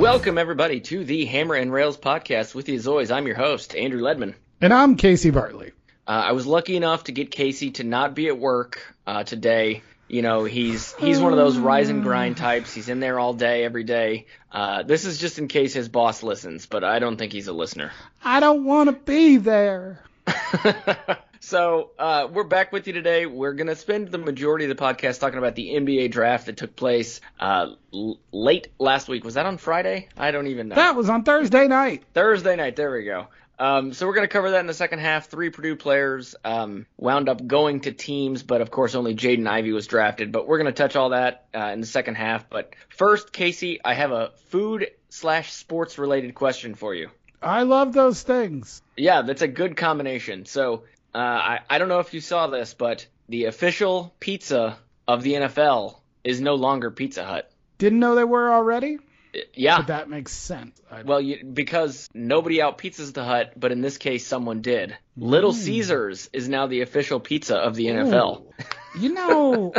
Welcome, everybody, to the Hammer and Rails podcast. With you, as always, I'm your host, Andrew Ledman. And I'm Casey Bartley. I was lucky enough to get Casey to not be at work today. You know, he's one of those rise and grind types. He's in there all day, every day. This is just in case his boss listens, but I don't think he's a listener. I don't want to be there. So we're back with you today. We're going to spend the majority of the podcast talking about the NBA draft that took place late last week. Was that on Friday? I don't even know. That was on Thursday night. Thursday night. There we go. So we're going to cover that in the second half. Three Purdue players wound up going to teams, but of course only Jaden Ivey was drafted. But we're going to touch all that in the second half. But first, Casey, I have a food/sports related question for you. I love those things. Yeah, that's a good combination. So I don't know if you saw this, but the official pizza of the NFL is no longer Pizza Hut. Didn't know they were already? Yeah. But that makes sense. Well, because nobody out-pizzas the Hut, but in this case, someone did. Little Caesars is now the official pizza of the NFL. You know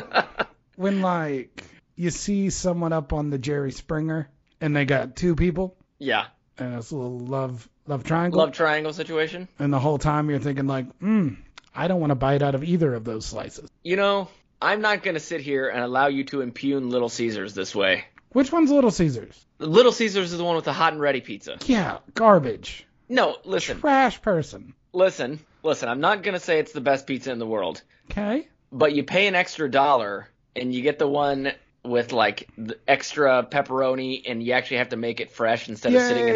when, like, you see someone up on the Jerry Springer and they got two people? Yeah. And it's a little love triangle. Love triangle situation. And the whole time you're thinking, like, I don't want to bite out of either of those slices. You know, I'm not going to sit here and allow you to impugn Little Caesars this way. Which one's Little Caesars? Little Caesars is the one with the hot and ready pizza. Yeah, garbage. No, listen. Trash person. Listen, I'm not going to say it's the best pizza in the world. Okay. But you pay an extra $1 and you get the one with, like, the extra pepperoni, and you actually have to make it fresh instead of sitting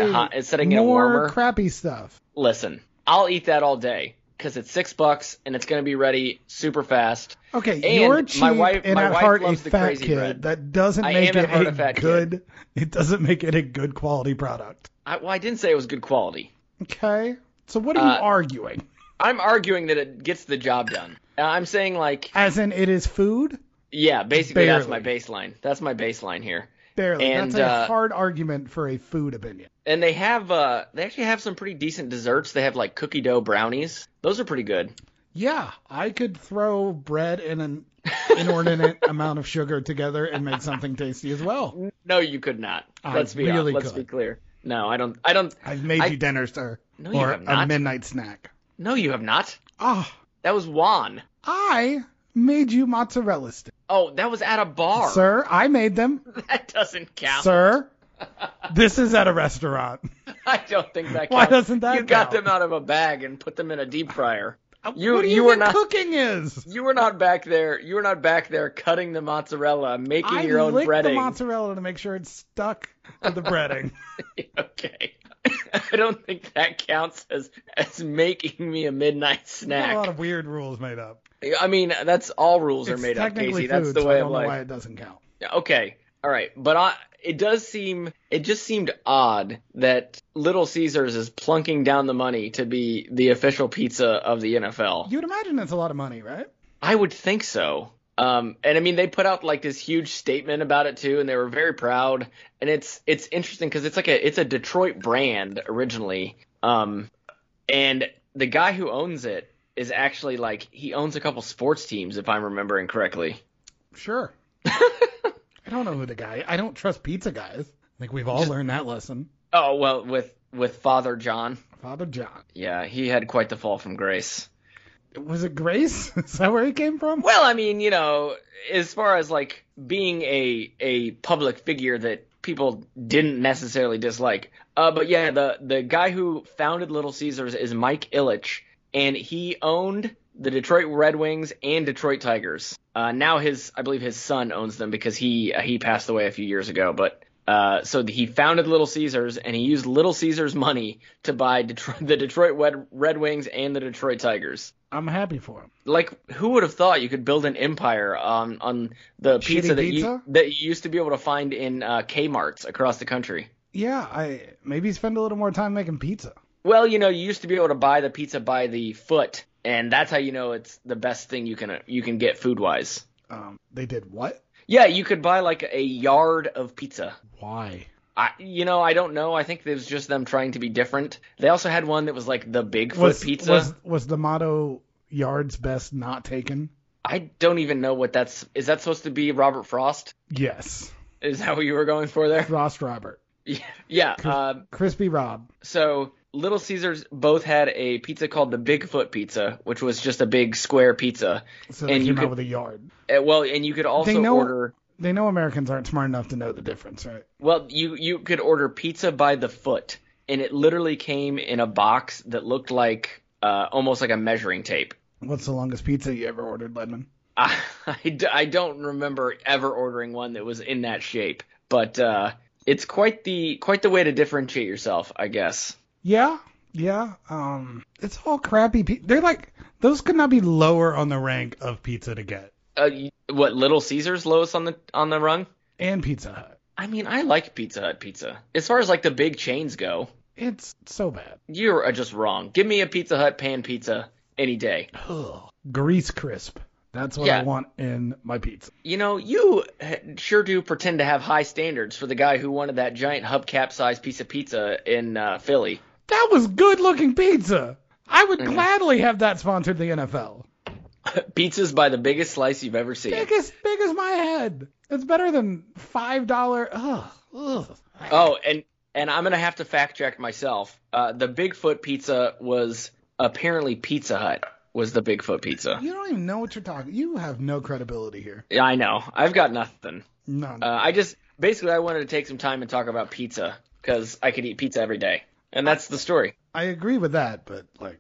in a warmer. More crappy stuff. Listen, I'll eat that all day because it's $6 and it's going to be ready super fast. Okay, and you're cheap, my wife loves the crazy bread. That doesn't make it a good. It doesn't make it a good quality product. I didn't say it was good quality. Okay, so what are you arguing? I'm arguing that it gets the job done. I'm saying, like, as in it is food. Yeah, basically barely. That's my baseline. That's my baseline here. Barely. And that's a hard argument for a food opinion. And they have they actually have some pretty decent desserts. They have, like, cookie dough brownies. Those are pretty good. Yeah, I could throw bread and an inordinate amount of sugar together and make something tasty as well. No, you could not. Let's be clear. No, I don't. I've made you dinner, sir. No, you have not. Or a midnight snack. No, you have not. Ah, that was Juan. I made you mozzarella sticks. Oh, that was at a bar. Sir, I made them. That doesn't count. Sir, this is at a restaurant. I don't think that counts. Why doesn't that count? You got them out of a bag and put them in a deep fryer. You were not back there. You were not back there cutting the mozzarella, making your own breading. I licked the mozzarella to make sure it stuck to the breading. Okay. I don't think that counts as making me a midnight snack. There's a lot of weird rules made up. I mean, that's all rules are made up, Casey. That's the way of life. I don't know why it doesn't count. Okay. All right. But it just seemed odd that Little Caesars is plunking down the money to be the official pizza of the NFL. You would imagine that's a lot of money, right? I would think so. And I mean, they put out like this huge statement about it too, and they were very proud. And it's interesting because it's a Detroit brand originally. And the guy who owns it is actually like he owns a couple sports teams, if I'm remembering correctly. Sure. I don't know who the guy. I don't trust pizza guys. I think we've all learned that lesson. Oh well, with Father John. Father John. Yeah, he had quite the fall from grace. Was it grace? Is that where he came from? Well, I mean, you know, as far as like being a public figure that people didn't necessarily dislike. But yeah, the guy who founded Little Caesars is Mike Ilitch, and he owned the Detroit Red Wings and Detroit Tigers. Now I believe his son owns them because he passed away a few years ago. But so he founded Little Caesars, and he used Little Caesars money to buy the Detroit Red Wings and the Detroit Tigers. I'm happy for him. Like, who would have thought you could build an empire on the pizza that you used to be able to find in Kmart's across the country? Yeah, maybe spend a little more time making pizza. Well, you know, you used to be able to buy the pizza by the foot, and that's how you know it's the best thing you can get food-wise. They did what? Yeah, you could buy like a yard of pizza. Why? I don't know. I think it was just them trying to be different. They also had one that was like the Bigfoot Pizza. Was the motto "Yards Best Not Taken"? I don't even know what that's. Is that supposed to be Robert Frost? Yes. Is that what you were going for there? Frost Robert. Yeah. Crispy Rob. So Little Caesars both had a pizza called the Bigfoot Pizza, which was just a big square pizza. So they came out with a yard. Well, and you could also order. They know Americans aren't smart enough to know the difference, right? Well, you could order pizza by the foot, and it literally came in a box that looked like almost like a measuring tape. What's the longest pizza you ever ordered, Ledman? I don't remember ever ordering one that was in that shape, but it's quite the way to differentiate yourself, I guess. Yeah. It's all crappy. They're like those could not be lower on the rank of pizza to get. What, Little Caesars lowest on the rung? And Pizza Hut. I mean, I like Pizza Hut pizza. As far as like the big chains go, it's so bad. You're just wrong. Give me a Pizza Hut pan pizza any day. Ugh. Grease crisp. That's what I want in my pizza. You know, you sure do pretend to have high standards for the guy who wanted that giant hubcap-sized piece of pizza in Philly. That was good-looking pizza. I would gladly have that sponsored the NFL. Pizzas by the biggest slice you've ever seen. Big as my head. It's better than $5. Ugh. Oh, and I'm gonna have to fact check myself. The Bigfoot Pizza was apparently Pizza Hut was the Bigfoot Pizza. You don't even know what you're talking. You have no credibility here. Yeah, I know. I've got nothing. None. I wanted to take some time and talk about pizza because I could eat pizza every day, and that's the story. I agree with that, but like,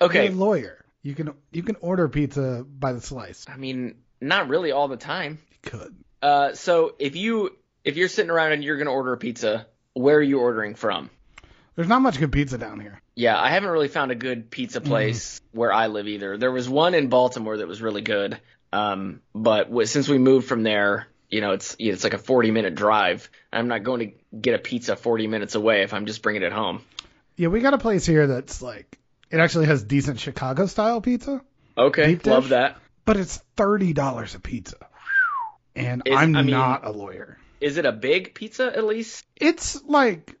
okay, you're a lawyer. You can order pizza by the slice. I mean, not really all the time. You could. So if you're sitting around and you're gonna order a pizza, where are you ordering from? There's not much good pizza down here. Yeah, I haven't really found a good pizza place where I live either. There was one in Baltimore that was really good, but since we moved from there, you know, it's like a 40-minute drive. I'm not going to get a pizza 40 minutes away if I'm just bringing it home. Yeah, we got a place here that's like. It actually has decent Chicago-style pizza. Okay, love that. But it's $30 a pizza, and I'm not a lawyer. Is it a big pizza at least? It's like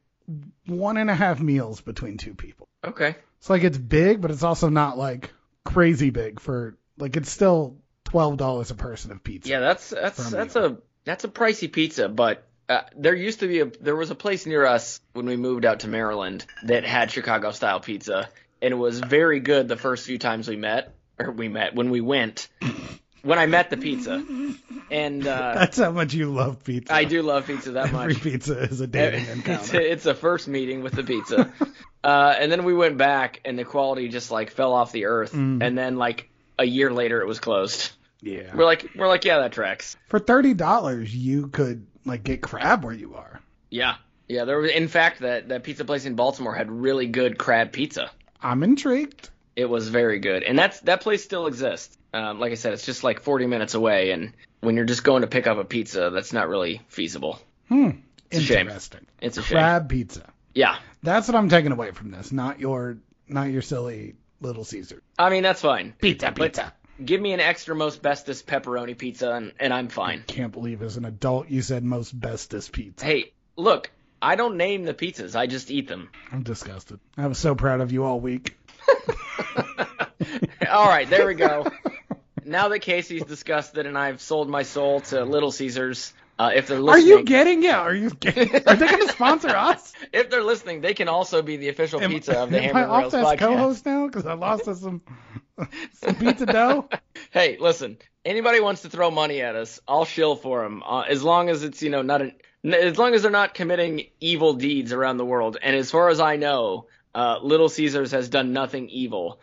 1.5 meals between two people. Okay. It's like it's big, but it's also not like crazy big for like it's still $12 a person of pizza. Yeah, that's a pricey pizza, but. There was a place near us when we moved out to Maryland that had Chicago-style pizza, and it was very good the first few times we met when we went. when I met the pizza. And that's how much you love pizza. I do love pizza that much. Every pizza is a dating encounter. It's a first meeting with the pizza. And then we went back, and the quality just like fell off the earth. Mm. And then like a year later, it was closed. Yeah, we're like, yeah, that tracks. For $30, you could like get crab where you are. Yeah, yeah. There was, in fact, that pizza place in Baltimore had really good crab pizza. I'm intrigued. It was very good, and that place still exists. Like I said, it's just like 40 minutes away, and when you're just going to pick up a pizza, that's not really feasible. It's interesting. A shame. It's a crab shame. Pizza. Yeah, that's what I'm taking away from this. Not your silly Little Caesar. I mean, that's fine. Pizza. But give me an extra most bestest pepperoni pizza, and I'm fine. I can't believe as an adult you said most bestest pizza. Hey, look, I don't name the pizzas. I just eat them. I'm disgusted. I was so proud of you all week. All right, there we go. Now that Casey's disgusted and I've sold my soul to Little Caesars, if they're listening, are they going to sponsor us? If they're listening, they can also be the official pizza of the Hammer and Rails podcast. Am I off as co-host now because I lost some pizza dough? Hey, listen, anybody wants to throw money at us, I'll shill for them as long as it's as long as they're not committing evil deeds around the world. And as far as I know, Little Caesars has done nothing evil.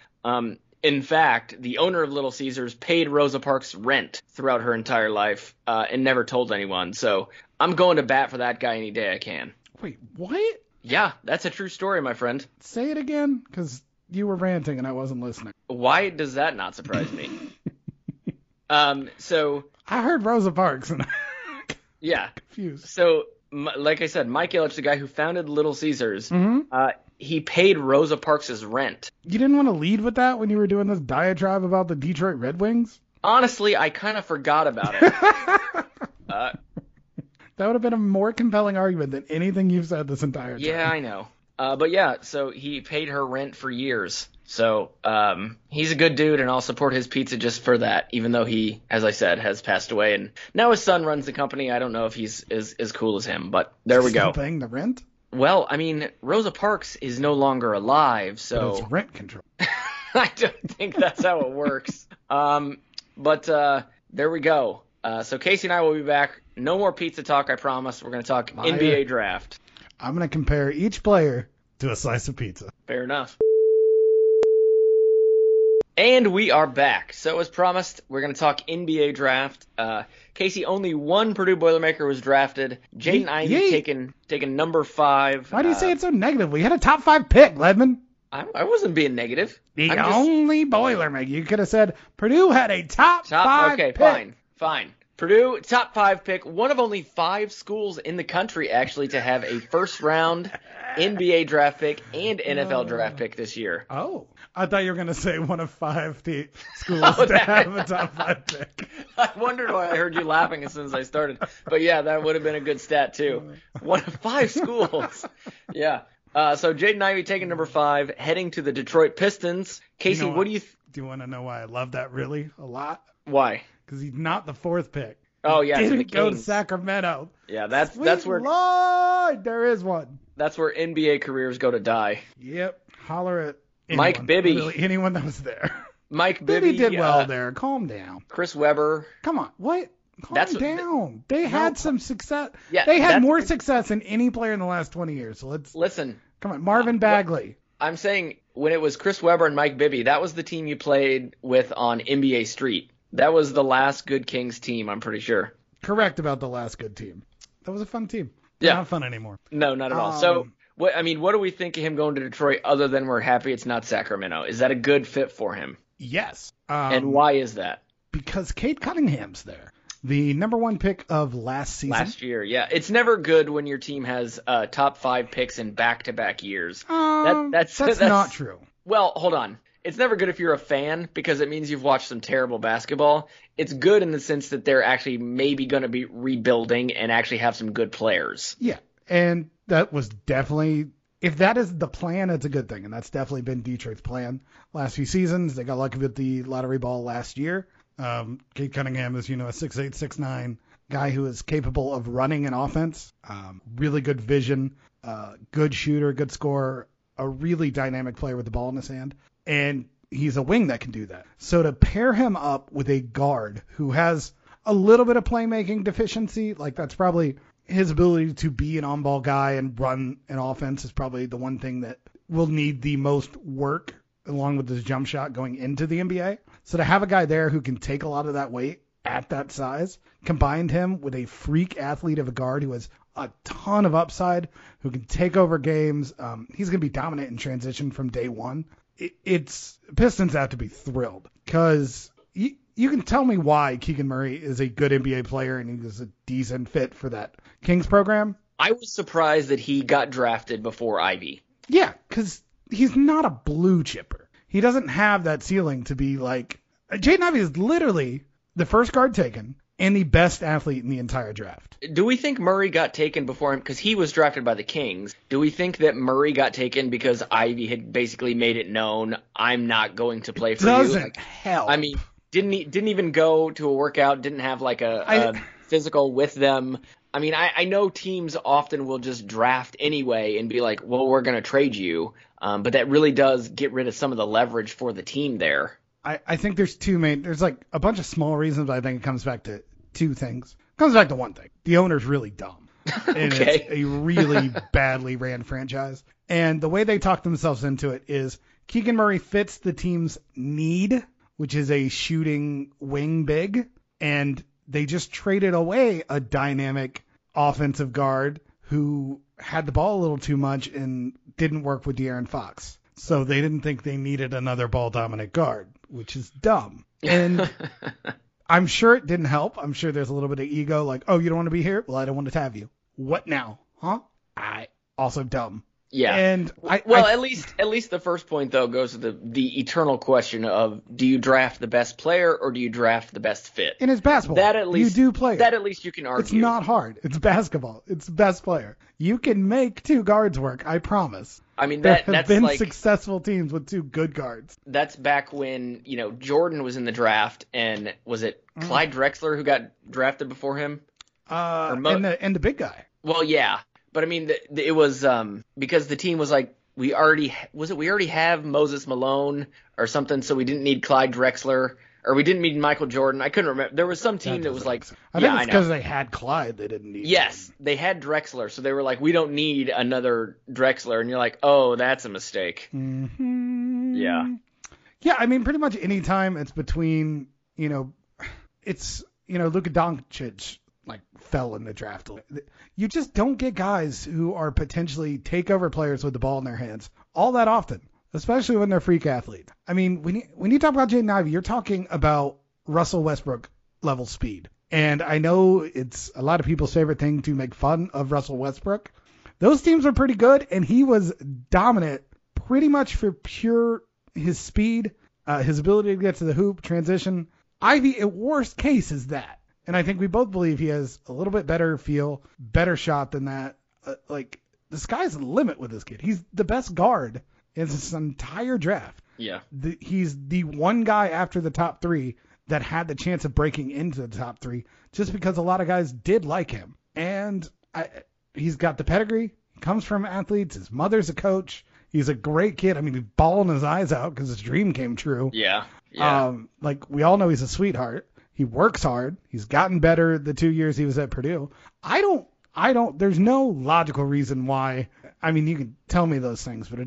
In fact, the owner of Little Caesars paid Rosa Parks rent throughout her entire life and never told anyone. So I'm going to bat for that guy any day I can. Wait, what? Yeah, that's a true story, my friend. Say it again, because you were ranting and I wasn't listening. Why does that not surprise me? So I heard Rosa Parks and yeah, confused. So like I said, Mike Ilitch, the guy who founded Little Caesars, he paid Rosa Parks' rent. You didn't want to lead with that when you were doing this diatribe about the Detroit Red Wings? Honestly, I kind of forgot about it. That would have been a more compelling argument than anything you've said this entire time. Yeah, I know. But yeah, so he paid her rent for years. So he's a good dude, and I'll support his pizza just for that, even though he, as I said, has passed away. And now his son runs the company. I don't know if he's as cool as him, but there we go. Still paying the rent? Well, I mean, Rosa Parks is no longer alive, so... But it's rent control. I don't think that's how it works. But there we go. So Casey and I will be back. No more pizza talk, I promise. We're going to talk NBA draft. I'm going to compare each player to a slice of pizza. Fair enough. And we are back. So as promised, we're going to talk NBA draft. Casey, only one Purdue Boilermaker was drafted. Jaden Ivey taken number 5. Why do you say it so negative? We had a top 5 pick, Ledman. I wasn't being negative. Only Boilermaker. You could have said Purdue had a top 5 pick. Okay, fine. Purdue, top 5 pick. One of only 5 schools in the country, actually, to have a first-round NBA draft pick and NFL draft pick this year. Oh, I thought you were going to say one of 5 schools to have a top 5 pick. I wondered why I heard you laughing as soon as I started. But, yeah, that would have been a good stat, too. One of 5 schools. Yeah. So Jaden Ivey taking number 5, heading to the Detroit Pistons. Casey, what do you think? Do you want to know why I love that really a lot? Why? Because he's not the 4th pick. Oh, yeah. He didn't go to Sacramento. Yeah, that's where... Lord, there is one. That's where NBA careers go to die. Yep. Holler at anyone. Mike Bibby. Really, anyone that was there. Mike Bibby did well there. Calm down. Chris Webber. Come on. What? Calm down. They had some success. Yeah, they had more success than any player in the last 20 years. So let's listen. Come on. Marvin Bagley. I'm saying when it was Chris Webber and Mike Bibby, that was the team you played with on NBA Street. That was the last good Kings team, I'm pretty sure. Correct about the last good team. That was a fun team. Yeah. Not fun anymore. No, not at all. So, what do we think of him going to Detroit other than we're happy it's not Sacramento? Is that a good fit for him? Yes. And why is that? Because Cade Cunningham's there. The number 1 pick of last season. Last year, yeah. It's never good when your team has top 5 picks in back-to-back years. That's not true. Well, hold on. It's never good if you're a fan because it means you've watched some terrible basketball. It's good in the sense that they're actually maybe going to be rebuilding and actually have some good players. Yeah, and that was definitely – if that is the plan, it's a good thing, and that's definitely been Detroit's plan last few seasons. They got lucky with the lottery ball last year. Cade Cunningham is, a 6'8", 6'9", guy who is capable of running an offense, really good vision, good shooter, good scorer, a really dynamic player with the ball in his hand. And he's a wing that can do that. So to pair him up with a guard who has a little bit of playmaking deficiency, like that's probably his ability to be an on-ball guy and run an offense is probably the one thing that will need the most work along with his jump shot going into the NBA. So to have a guy there who can take a lot of that weight at that size, combined him with a freak athlete of a guard who has a ton of upside, who can take over games. He's going to be dominant in transition from day one. Pistons have to be thrilled, because you can tell me why Keegan Murray is a good NBA player and he's a decent fit for that Kings program. I was surprised that he got drafted before Ivey. Yeah, because he's not a blue chipper. He doesn't have that ceiling to be like... Jaden Ivey is literally the first guard taken and the best athlete in the entire draft. Do we think Murray got taken before him? Because he was drafted by the Kings. Do we think that Murray got taken because Ivey had basically made it known, I'm not going to play for you? Doesn't help. I mean, didn't even go to a workout, didn't have like a physical with them. I mean, I know teams often will just draft anyway and be like, well, we're going to trade you. But that really does get rid of some of the leverage for the team there. I think there's there's like a bunch of small reasons, but I think it comes back to two things. It comes back to one thing. The owner's really dumb. And okay. It's a really badly ran franchise. And the way they talk themselves into it is Keegan Murray fits the team's need, which is a shooting wing big. And they just traded away a dynamic offensive guard who had the ball a little too much and didn't work with De'Aaron Fox. So they didn't think they needed another ball-dominant guard, which is dumb. And I'm sure it didn't help. I'm sure there's a little bit of ego, like, oh, you don't want to be here? Well, I don't want to have you. What now? Huh? Also dumb. Yeah. And at least the first point, though, goes to the eternal question of, do you draft the best player or do you draft the best fit? And it's basketball. That at least you do play. That at least you can argue. It's not hard. It's basketball. It's best player. You can make two guards work, I promise. I mean, that's been like, successful teams with two good guards. That's back when, you know, Jordan was in the draft, and was it Clyde Drexler who got drafted before him? And the big guy. Well, yeah. But I mean, it was because the team was like, we already have Moses Malone or something, so we didn't need Clyde Drexler, or we didn't need Michael Jordan. I couldn't remember. There was some team that was like, I think it's because they had Clyde, they didn't need. Yes, him. They had Drexler, so they were like, we don't need another Drexler, and you're like, oh, that's a mistake. Mm-hmm. Yeah. Yeah, I mean, pretty much any time it's between, you know, Luka Doncic. Like fell in the draft. You just don't get guys who are potentially takeover players with the ball in their hands all that often, especially when they're freak athletes. I mean, when you talk about Jaden Ivey, you're talking about Russell Westbrook level speed. And I know it's a lot of people's favorite thing to make fun of Russell Westbrook. Those teams were pretty good, and he was dominant pretty much for pure his speed, his ability to get to the hoop, transition. Ivey, at worst case, is that. And I think we both believe he has a little bit better feel, better shot than that. Like, the sky's the limit with this kid. He's the best guard in this entire draft. Yeah. He's the one guy after the top three that had the chance of breaking into the top three just because a lot of guys did like him. And he's got the pedigree. He comes from athletes. His mother's a coach. He's a great kid. I mean, he's bawling his eyes out because his dream came true. Yeah. Yeah. Like, we all know he's a sweetheart. He works hard. He's gotten better the 2 years he was at Purdue. There's no logical reason why. I mean, you can tell me those things, but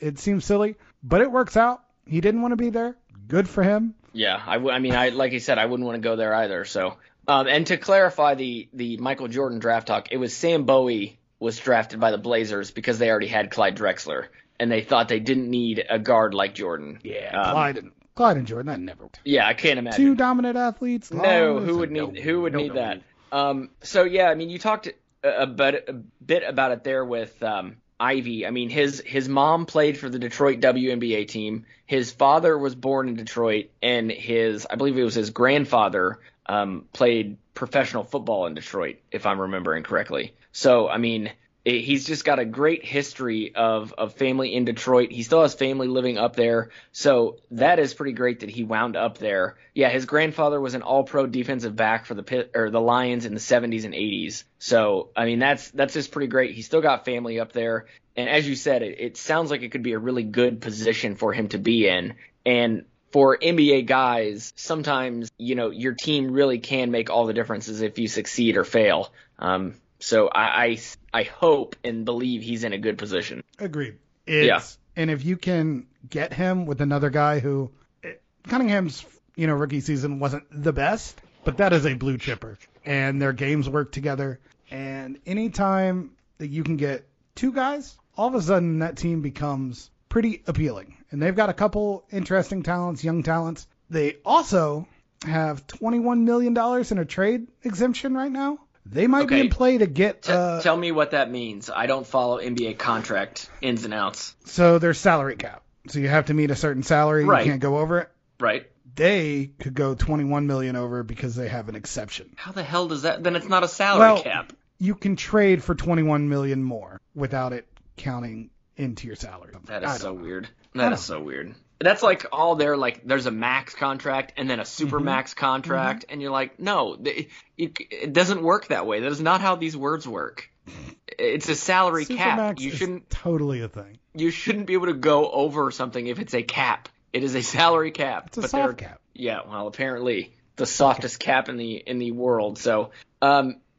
it seems silly, but it works out. He didn't want to be there. Good for him. Yeah. I mean, like you said, I wouldn't want to go there either. So, and to clarify the Michael Jordan draft talk, it was Sam Bowie was drafted by the Blazers because they already had Clyde Drexler and they thought they didn't need a guard like Jordan. Yeah. Clyde and Jordan, that never worked. Yeah, I can't imagine. Two dominant athletes. No, who would need that? So, yeah, I mean, you talked a bit about it there with Ivey. I mean, his mom played for the Detroit WNBA team. His father was born in Detroit, and I believe it was his grandfather played professional football in Detroit, if I'm remembering correctly. So, I mean, he's just got a great history of family in Detroit. He still has family living up there. So that is pretty great that he wound up there. Yeah, his grandfather was an all-pro defensive back for the Lions in the 70s and 80s. So, I mean, that's just pretty great. He's still got family up there. And as you said, it sounds like it could be a really good position for him to be in. And for NBA guys, sometimes, you know, your team really can make all the differences if you succeed or fail. So I hope and believe he's in a good position. Agreed. And if you can get him with another guy who Cunningham's, you know, rookie season wasn't the best, but that is a blue chipper and their games work together. And anytime that you can get two guys, all of a sudden that team becomes pretty appealing. And they've got a couple interesting talents, young talents. They also have $21 million in a trade exemption right now. They might be in play to get... tell me what that means. I don't follow NBA contract ins and outs. So there's salary cap. So you have to meet a certain salary. Right. You can't go over it. Right. They could go $21 million over because they have an exception. How the hell does that... Then it's not a salary cap. You can trade for $21 million more without it counting into your salary. That is so weird. That is so weird. That's like all their, like, there's a max contract and then a super max contract. And you're like, no, it doesn't work that way. That is not how these words work. It's a salary cap. You shouldn't totally a thing. You shouldn't be able to go over something if it's a cap. It is a salary cap. It's a soft cap. Yeah. Well, apparently the softest cap in the world. So,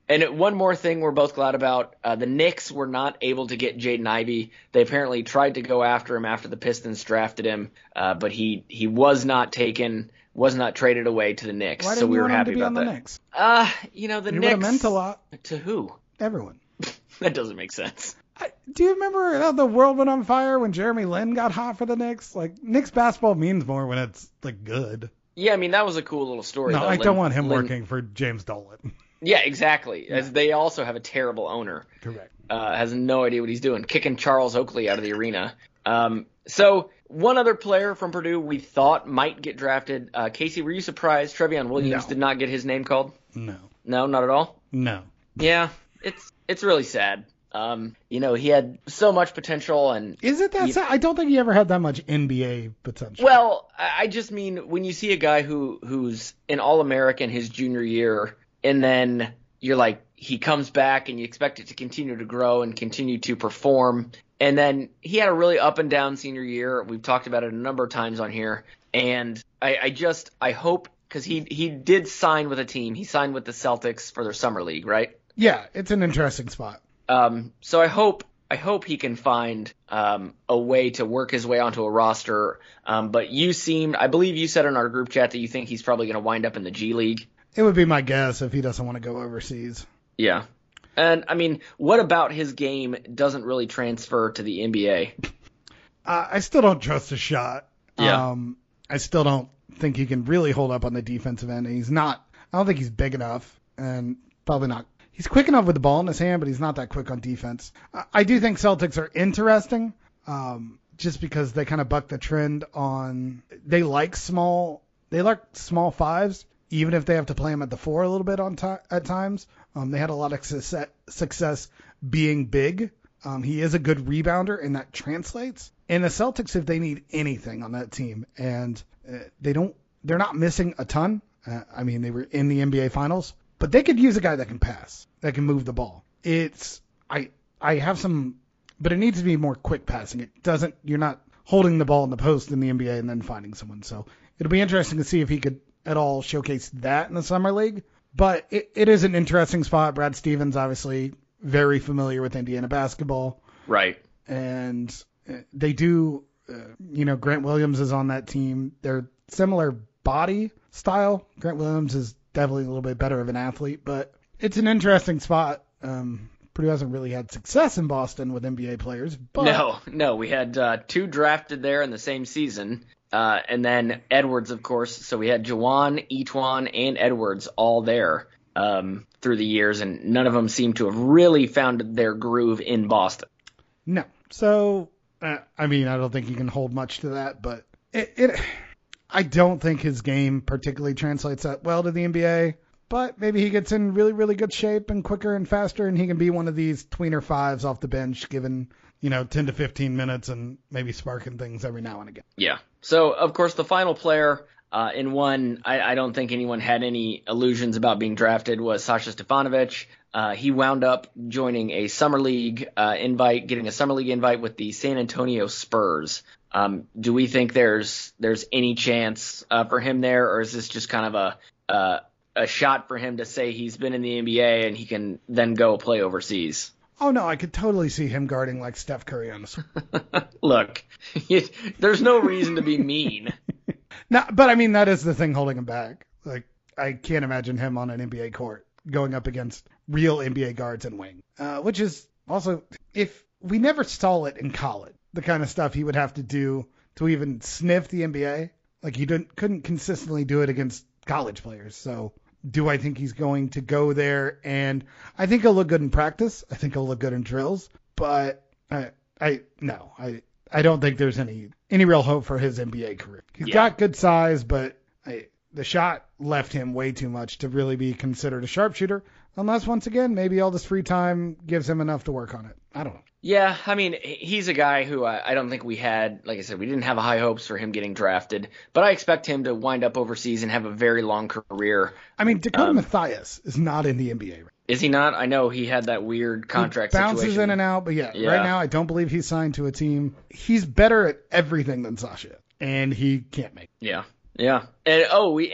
and one more thing we're both glad about, the Knicks were not able to get Jaden Ivey. They apparently tried to go after him after the Pistons drafted him, but he was not taken, was not traded away to the Knicks. Why so we were happy about that. Knicks? You know, the Knicks meant a lot. To who? Everyone. That doesn't make sense. Do you remember how the world went on fire when Jeremy Lin got hot for the Knicks? Like, Knicks basketball means more when it's like good. Yeah, I mean, that was a cool little story. No, though. I don't want him working for James Dolan. Yeah, exactly. As they also have a terrible owner. Correct. Has no idea what he's doing, kicking Charles Oakley out of the arena. So one other player from Purdue we thought might get drafted. Casey, were you surprised Trevion Williams did not get his name called? No. No, not at all? No. Yeah, it's really sad. You know, he had so much potential, and is it that sad? I don't think he ever had that much NBA potential. Well, I just mean when you see a guy who's an All-American his junior year, and then you're like, he comes back and you expect it to continue to grow and continue to perform. And then he had a really up and down senior year. We've talked about it a number of times on here. And I hope, because he did sign with a team. He signed with the Celtics for their summer league, right? Yeah, it's an interesting spot. So I hope he can find a way to work his way onto a roster. But I believe you said in our group chat that you think he's probably going to wind up in the G League. It would be my guess if he doesn't want to go overseas. Yeah. And, I mean, what about his game doesn't really transfer to the NBA? I still don't trust his shot. Yeah. I still don't think he can really hold up on the defensive end. He's not – I don't think he's big enough, and probably not – he's quick enough with the ball in his hand, but he's not that quick on defense. I do think Celtics are interesting just because they kind of buck the trend on – they like small fives. Even if they have to play him at the four a little bit at times. They had a lot of success being big. He is a good rebounder, and that translates. And the Celtics, if they need anything on that team, and they're not missing a ton. I mean, they were in the NBA Finals, but they could use a guy that can pass, that can move the ball. I have some, but it needs to be more quick passing. It doesn't. You're not holding the ball in the post in the NBA and then finding someone. So it'll be interesting to see if he could at all showcase that in the summer league, but it is an interesting spot. Brad Stevens, obviously very familiar with Indiana basketball. Right. And they do, Grant Williams is on that team. They're similar body style. Grant Williams is definitely a little bit better of an athlete, but it's an interesting spot. Purdue hasn't really had success in Boston with NBA players. But... No, we had two drafted there in the same season. And then Edwards, of course. So we had Juwan, Etuan, and Edwards all there through the years, and none of them seem to have really found their groove in Boston. No. So, I don't think you can hold much to that, but I don't think his game particularly translates that well to the NBA, but maybe he gets in really, really good shape and quicker and faster, and he can be one of these tweener fives off the bench given, 10 to 15 minutes and maybe sparking things every now and again. Yeah. So, of course, the final player in one, I don't think anyone had any illusions about being drafted, was Sasha Stefanovic. He wound up joining a summer league invite, getting a summer league invite with the San Antonio Spurs. Do we think there's any chance for him there, or is this just kind of a shot for him to say he's been in the NBA and he can then go play overseas? Oh, no, I could totally see him guarding like Steph Curry on this one. Look, there's no reason to be mean. No, but, I mean, that is the thing holding him back. Like, I can't imagine him on an NBA court going up against real NBA guards and wing, which is also, if we never saw it in college, the kind of stuff he would have to do to even sniff the NBA. Like, he couldn't consistently do it against college players. So do I think he's going to go there? And I think he'll look good in practice. I think he'll look good in drills. But I don't think there's any real hope for his NBA career. He's got good size, but the shot left him way too much to really be considered a sharpshooter. Unless, once again, maybe all this free time gives him enough to work on it. I don't know. Yeah, I mean, he's a guy who I don't think we had, like I said, we didn't have high hopes for him getting drafted. But I expect him to wind up overseas and have a very long career. I mean, Dakota Mathias is not in the NBA. Is he not? I know he had that weird contract situation. He bounces in and out, but right now I don't believe he's signed to a team. He's better at everything than Sasha, and he can't make it. Yeah. Yeah. And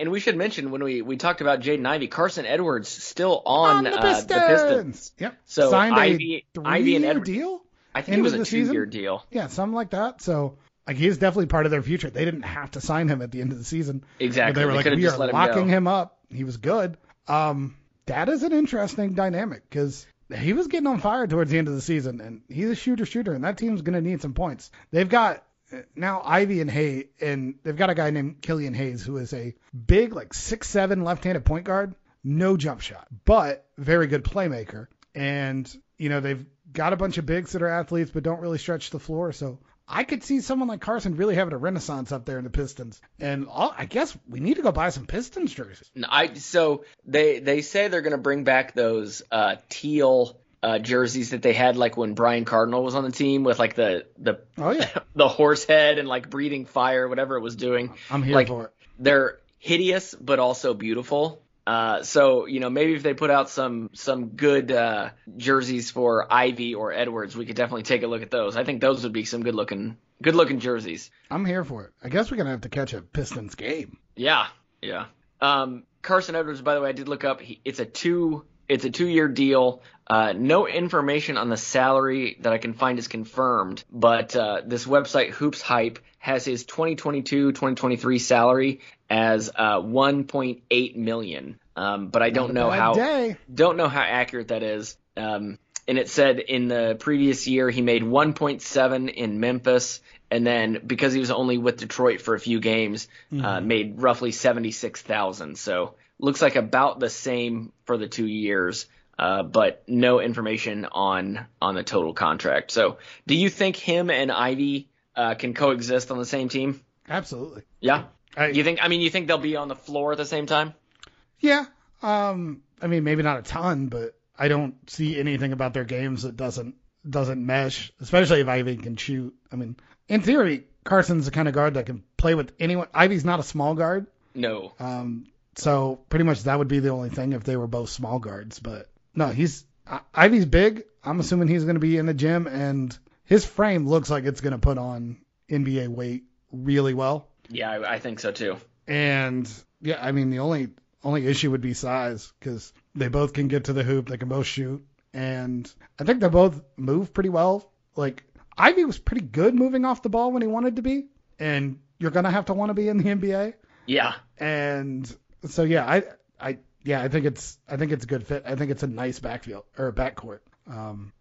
we should mention when we talked about Jaden Ivey, Carson Edwards still on the Pistons. Yep. So signed Ivey and Edwards deal? I think it was a 2-year deal. Yeah, something like that. So like he's definitely part of their future. They didn't have to sign him at the end of the season. Exactly. But they were like, we are locking him up. He was good. That is an interesting dynamic because he was getting on fire towards the end of the season, and he's a shooter, and that team's gonna need some points. They've got now Ivy and Hayes, and they've got a guy named Killian Hayes who is a big, like 6'7" left-handed point guard, no jump shot, but very good playmaker. And you know they've got a bunch of bigs that are athletes but don't really stretch the floor. So I could see someone like Carson really having a renaissance up there in the Pistons. And I guess we need to go buy some Pistons jerseys. So they say they're going to bring back those teal jerseys that they had like when Brian Cardinal was on the team with like the horse head and like breathing fire, whatever it was doing. I'm here like, for it. They're hideous but also beautiful. So you know maybe if they put out some good jerseys for Ivy or Edwards, we could definitely take a look at those. I think those would be some good looking jerseys. I'm here for it. I guess we're gonna have to catch a Pistons game. Yeah. Carson Edwards, by the way, I did look up. It's a 2-year deal. No information on the salary that I can find is confirmed, but this website Hoops Hype has his 2022-2023 salary as $1.8 million. But I don't know how accurate that is. And it said in the previous year he made 1.7 in Memphis, and then because he was only with Detroit for a few games, made roughly $76,000. So looks like about the same for the 2 years, but no information on the total contract. So do you think him and Ivy can coexist on the same team? Absolutely. Yeah. You think they'll be on the floor at the same time? Yeah. I mean, maybe not a ton, but I don't see anything about their games that doesn't mesh, especially if Ivy can shoot. I mean, in theory, Carson's the kind of guard that can play with anyone. Ivy's not a small guard. No. So pretty much that would be the only thing if they were both small guards. But no, Ivy's big. I'm assuming he's going to be in the gym, and his frame looks like it's going to put on NBA weight really well. Yeah, I think so too. And yeah, I mean the only issue would be size because they both can get to the hoop, they can both shoot, and I think they both move pretty well. Like Ivy was pretty good moving off the ball when he wanted to be, and you're going to have to want to be in the NBA. Yeah, and so yeah, I think it's a good fit. I think it's a nice backfield or backcourt.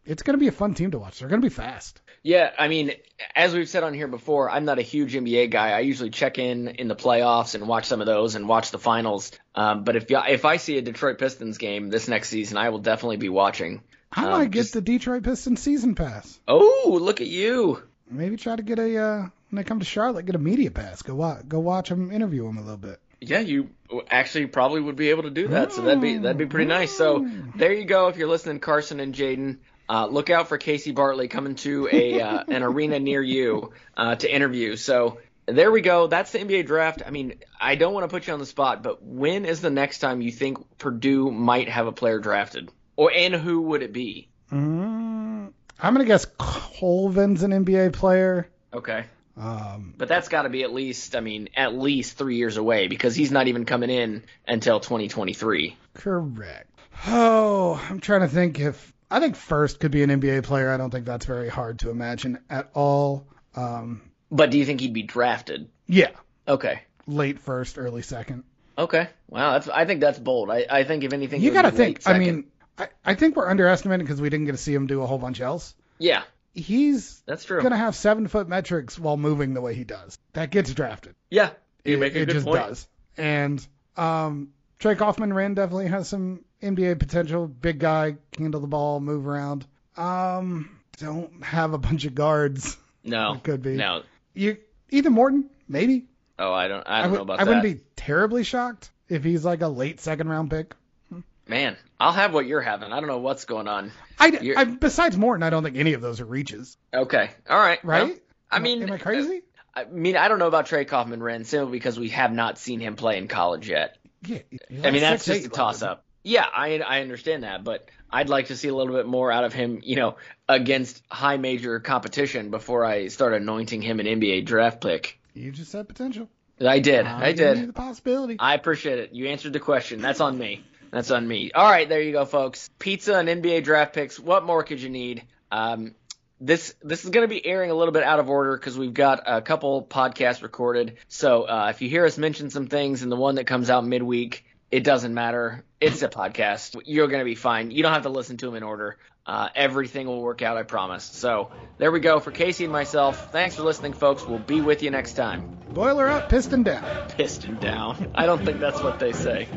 It's going to be a fun team to watch. They're going to be fast. Yeah, I mean, as we've said on here before, I'm not a huge NBA guy. I usually check in the playoffs and watch some of those and watch the finals. But if I see a Detroit Pistons game this next season, I will definitely be watching. I might get the Detroit Pistons season pass. Oh, look at you! Maybe try to get when they come to Charlotte, get a media pass. Go watch them, interview them a little bit. Yeah, you actually probably would be able to do that, so that'd be pretty nice. So there you go. If you're listening, Carson and Jaden, look out for Casey Bartley coming to an arena near you to interview. So there we go. That's the NBA draft. I mean, I don't want to put you on the spot, but when is the next time you think Purdue might have a player drafted, and who would it be? I'm gonna guess Colvin's an NBA player. Okay. But that's got to be at least 3 years away, because he's not even coming in until 2023. Correct. Oh, I'm trying to think if – I think First could be an NBA player. I don't think that's very hard to imagine at all. But do you think he'd be drafted? Yeah. Okay. Late first, early second. Okay. Wow. I think that's bold. I think if anything, you got to think. I mean, I think we're underestimating because we didn't get to see him do a whole bunch else. Yeah. That's true. Going to have 7 foot metrics while moving the way he does. That gets drafted. Yeah. You make a good point. It just does. And Trey Kaufman-Renn definitely has some NBA potential. Big guy, can handle the ball, move around. Don't have a bunch of guards. No. It could be. No. Ethan Morton, maybe. Oh, I don't know about that. I wouldn't be terribly shocked if he's like a late second round pick. Man, I'll have what you're having. I don't know what's going on. Besides Morton, I don't think any of those are reaches. Okay. All right. Right? Am I crazy? I don't know about Trey Kaufman-Renn simply because we have not seen him play in college yet. Yeah. That's just a toss up. Yeah, I understand that, but I'd like to see a little bit more out of him, against high major competition before I start anointing him an NBA draft pick. You just said potential. I did. The possibility. I appreciate it. You answered the question. That's on me. All right, there you go, folks. Pizza and NBA draft picks. What more could you need? This is going to be airing a little bit out of order because we've got a couple podcasts recorded. So if you hear us mention some things in the one that comes out midweek, it doesn't matter. It's a podcast. You're going to be fine. You don't have to listen to them in order. Everything will work out, I promise. So there we go. For Casey and myself, thanks for listening, folks. We'll be with you next time. Boiler up, piston down. Piston down. I don't think that's what they say.